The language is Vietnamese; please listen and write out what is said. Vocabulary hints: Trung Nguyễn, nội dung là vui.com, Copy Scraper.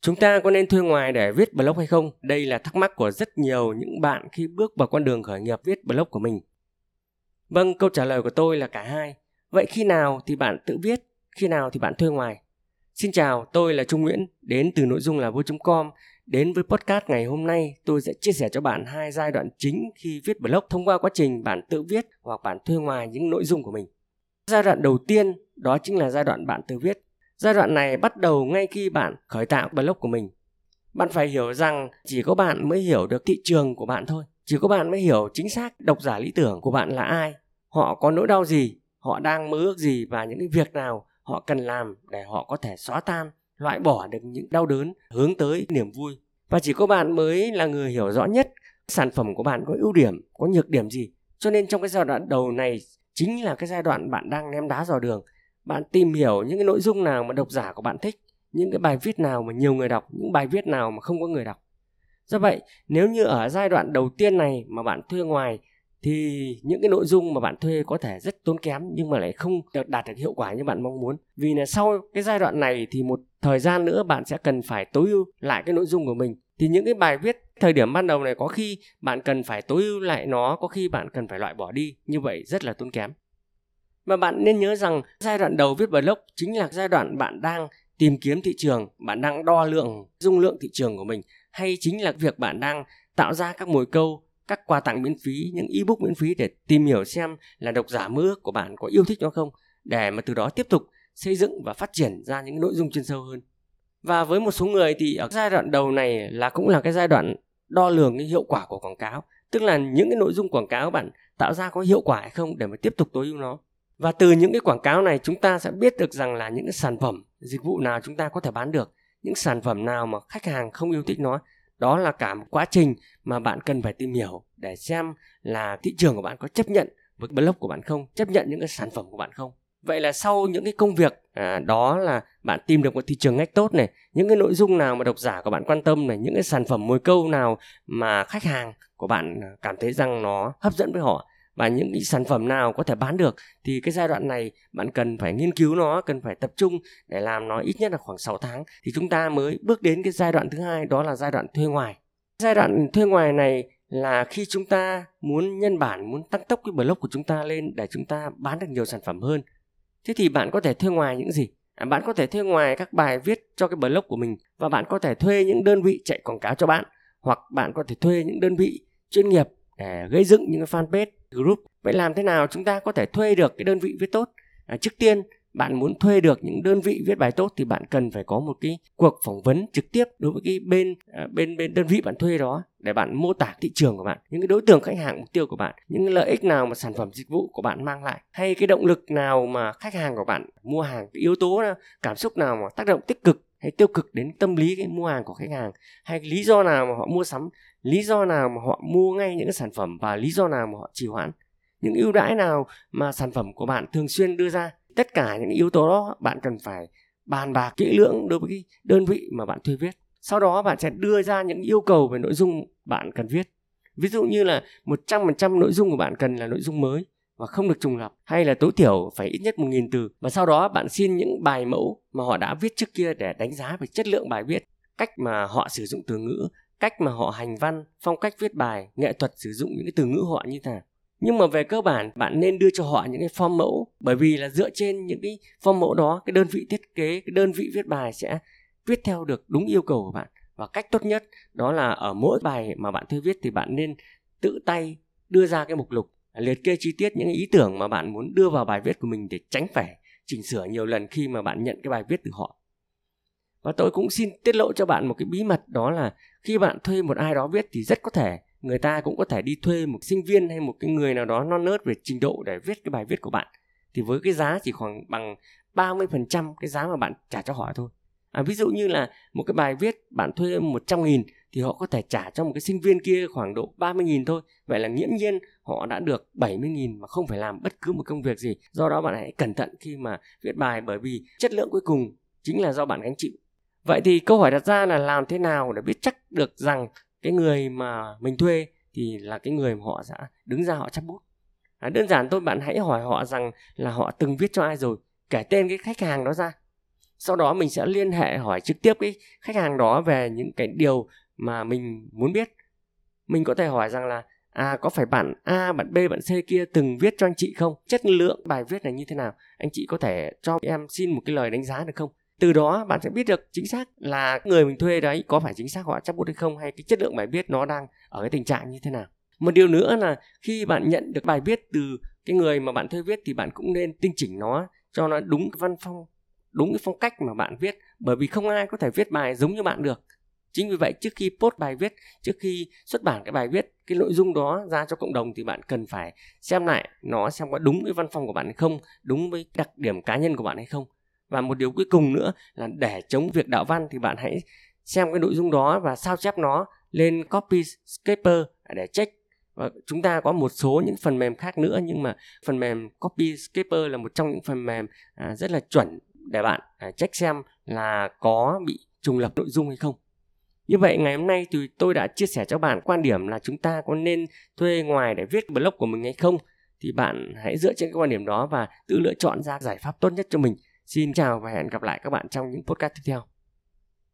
Chúng ta có nên thuê ngoài để viết blog hay không? Đây là thắc mắc của rất nhiều những bạn khi bước vào con đường khởi nghiệp viết blog của mình. Vâng, câu trả lời của tôi là cả hai. Vậy khi nào thì bạn tự viết, khi nào thì bạn thuê ngoài? Xin chào, tôi là Trung Nguyễn, đến từ nội dung là vui.com. Đến với podcast ngày hôm nay, tôi sẽ chia sẻ cho bạn hai giai đoạn chính khi viết blog thông qua quá trình bạn tự viết hoặc bạn thuê ngoài những nội dung của mình. Giai đoạn đầu tiên đó chính là giai đoạn bạn tự viết. Giai đoạn này bắt đầu ngay khi bạn khởi tạo blog của mình. Bạn phải hiểu rằng chỉ có bạn mới hiểu được thị trường của bạn thôi. Chỉ có bạn mới hiểu chính xác độc giả lý tưởng của bạn là ai, họ có nỗi đau gì, họ đang mơ ước gì và những việc nào họ cần làm để họ có thể xóa tan, loại bỏ được những đau đớn, hướng tới niềm vui. Và chỉ có bạn mới là người hiểu rõ nhất sản phẩm của bạn có ưu điểm, có nhược điểm gì. Cho nên trong cái giai đoạn đầu này chính là cái giai đoạn bạn đang ném đá dò đường. Bạn tìm hiểu những cái nội dung nào mà độc giả của bạn thích, những cái bài viết nào mà nhiều người đọc, những bài viết nào mà không có người đọc. Do vậy, nếu như ở giai đoạn đầu tiên này mà bạn thuê ngoài thì những cái nội dung mà bạn thuê có thể rất tốn kém nhưng mà lại không đạt được hiệu quả như bạn mong muốn. Vì là sau cái giai đoạn này thì một thời gian nữa bạn sẽ cần phải tối ưu lại cái nội dung của mình. Thì những cái bài viết thời điểm ban đầu này có khi bạn cần phải tối ưu lại nó, có khi bạn cần phải loại bỏ đi. Như vậy rất là tốn kém. Mà bạn nên nhớ rằng giai đoạn đầu viết blog chính là giai đoạn bạn đang tìm kiếm thị trường, bạn đang đo lường dung lượng thị trường của mình, hay chính là việc bạn đang tạo ra các mồi câu, các quà tặng miễn phí, những ebook miễn phí để tìm hiểu xem là độc giả mơ ước của bạn có yêu thích nó không, để mà từ đó tiếp tục xây dựng và phát triển ra những nội dung chuyên sâu hơn. Và với một số người thì ở giai đoạn đầu này là cũng là cái giai đoạn đo lường cái hiệu quả của quảng cáo, tức là những cái nội dung quảng cáo bạn tạo ra có hiệu quả hay không để mà tiếp tục tối ưu nó. Và từ những cái quảng cáo này chúng ta sẽ biết được rằng là những cái sản phẩm, dịch vụ nào chúng ta có thể bán được, những sản phẩm nào mà khách hàng không yêu thích nó. Đó là cả một quá trình mà bạn cần phải tìm hiểu để xem là thị trường của bạn có chấp nhận với blog của bạn không, chấp nhận những cái sản phẩm của bạn không. Vậy là sau những cái công việc đó là bạn tìm được một thị trường ngách tốt này, những cái nội dung nào mà độc giả của bạn quan tâm này, những cái sản phẩm mồi câu nào mà khách hàng của bạn cảm thấy rằng nó hấp dẫn với họ, và những cái sản phẩm nào có thể bán được, thì cái giai đoạn này bạn cần phải nghiên cứu nó, cần phải tập trung để làm nó ít nhất là khoảng 6 tháng. Thì chúng ta mới bước đến cái giai đoạn thứ hai, đó là giai đoạn thuê ngoài. Giai đoạn thuê ngoài này là khi chúng ta muốn nhân bản, muốn tăng tốc cái blog của chúng ta lên để chúng ta bán được nhiều sản phẩm hơn. Thế thì bạn có thể thuê ngoài những gì? Bạn có thể thuê ngoài các bài viết cho cái blog của mình, và bạn có thể thuê những đơn vị chạy quảng cáo cho bạn, hoặc bạn có thể thuê những đơn vị chuyên nghiệp để gây dựng những cái fanpage, group. Vậy làm thế nào chúng ta có thể thuê được cái đơn vị viết tốt? Trước tiên, bạn muốn thuê được những đơn vị viết bài tốt thì bạn cần phải có một cái cuộc phỏng vấn trực tiếp đối với cái bên đơn vị bạn thuê đó, để bạn mô tả thị trường của bạn, những cái đối tượng khách hàng mục tiêu của bạn, những cái lợi ích nào mà sản phẩm dịch vụ của bạn mang lại, hay cái động lực nào mà khách hàng của bạn mua hàng, cái yếu tố cảm xúc nào mà tác động tích cực hay tiêu cực đến tâm lý cái mua hàng của khách hàng, hay lý do nào mà họ mua sắm, lý do nào mà họ mua ngay những cái sản phẩm và lý do nào mà họ trì hoãn, những ưu đãi nào mà sản phẩm của bạn thường xuyên đưa ra. Tất cả những yếu tố đó bạn cần phải bàn bạc kỹ lưỡng đối với cái đơn vị mà bạn thuê viết. Sau đó bạn sẽ đưa ra những yêu cầu về nội dung bạn cần viết. Ví dụ như là 100% nội dung của bạn cần là nội dung mới và không được trùng lặp, hay là tối thiểu phải ít nhất 1.000 từ. Và sau đó bạn xin những bài mẫu mà họ đã viết trước kia để đánh giá về chất lượng bài viết, cách mà họ sử dụng từ ngữ, cách mà họ hành văn, phong cách viết bài, nghệ thuật sử dụng những cái từ ngữ họ như thế nào. Nhưng mà về cơ bản bạn nên đưa cho họ những cái form mẫu, bởi vì là dựa trên những cái form mẫu đó, cái đơn vị thiết kế, cái đơn vị viết bài sẽ viết theo được đúng yêu cầu của bạn. Và cách tốt nhất đó là ở mỗi bài mà bạn thuê viết thì bạn nên tự tay đưa ra cái mục lục, liệt kê chi tiết những ý tưởng mà bạn muốn đưa vào bài viết của mình để tránh phải chỉnh sửa nhiều lần khi mà bạn nhận cái bài viết từ họ. Và tôi cũng xin tiết lộ cho bạn một cái bí mật, đó là khi bạn thuê một ai đó viết thì rất có thể người ta cũng có thể đi thuê một sinh viên hay một cái người nào đó non nớt về trình độ để viết cái bài viết của bạn. Thì với cái giá chỉ khoảng bằng 30% cái giá mà bạn trả cho họ thôi. Ví dụ như là một cái bài viết bạn thuê 100.000 thì họ có thể trả cho một cái sinh viên kia khoảng độ 30.000 thôi. Vậy là nghiễm nhiên họ đã được 70.000 mà không phải làm bất cứ một công việc gì. Do đó bạn hãy cẩn thận khi mà viết bài, bởi vì chất lượng cuối cùng chính là do bạn gánh chịu. Vậy thì câu hỏi đặt ra là làm thế nào để biết chắc được rằng cái người mà mình thuê thì là cái người mà họ sẽ đứng ra họ chắp bút. Đơn giản thôi, bạn hãy hỏi họ rằng là họ từng viết cho ai rồi, kể tên cái khách hàng đó ra. Sau đó mình sẽ liên hệ hỏi trực tiếp cái khách hàng đó về những cái điều mà mình muốn biết. Mình có thể hỏi rằng là có phải bản A, bản B, bản C kia từng viết cho anh chị không? Chất lượng bài viết này như thế nào? Anh chị có thể cho em xin một cái lời đánh giá được không? Từ đó bạn sẽ biết được chính xác là người mình thuê đấy có phải chính xác họ chatbot hay không, hay cái chất lượng bài viết nó đang ở cái tình trạng như thế nào. Một điều nữa là khi bạn nhận được bài viết từ cái người mà bạn thuê viết thì bạn cũng nên tinh chỉnh nó cho nó đúng cái văn phong, đúng cái phong cách mà bạn viết, bởi vì không ai có thể viết bài giống như bạn được. Chính vì vậy, trước khi post bài viết, trước khi xuất bản cái bài viết, cái nội dung đó ra cho cộng đồng thì bạn cần phải xem lại nó xem có đúng với văn phòng của bạn hay không, đúng với đặc điểm cá nhân của bạn hay không. Và một điều cuối cùng nữa là để chống việc đạo văn thì bạn hãy xem cái nội dung đó và sao chép nó lên Copy Scraper để check. Và chúng ta có một số những phần mềm khác nữa, nhưng mà phần mềm Copy Scraper là một trong những phần mềm rất là chuẩn để bạn check xem là có bị trùng lập nội dung hay không. Như vậy ngày hôm nay thì tôi đã chia sẻ cho bạn quan điểm là chúng ta có nên thuê ngoài để viết blog của mình hay không. Thì bạn hãy dựa trên cái quan điểm đó và tự lựa chọn ra giải pháp tốt nhất cho mình. Xin chào và hẹn gặp lại các bạn trong những podcast tiếp theo.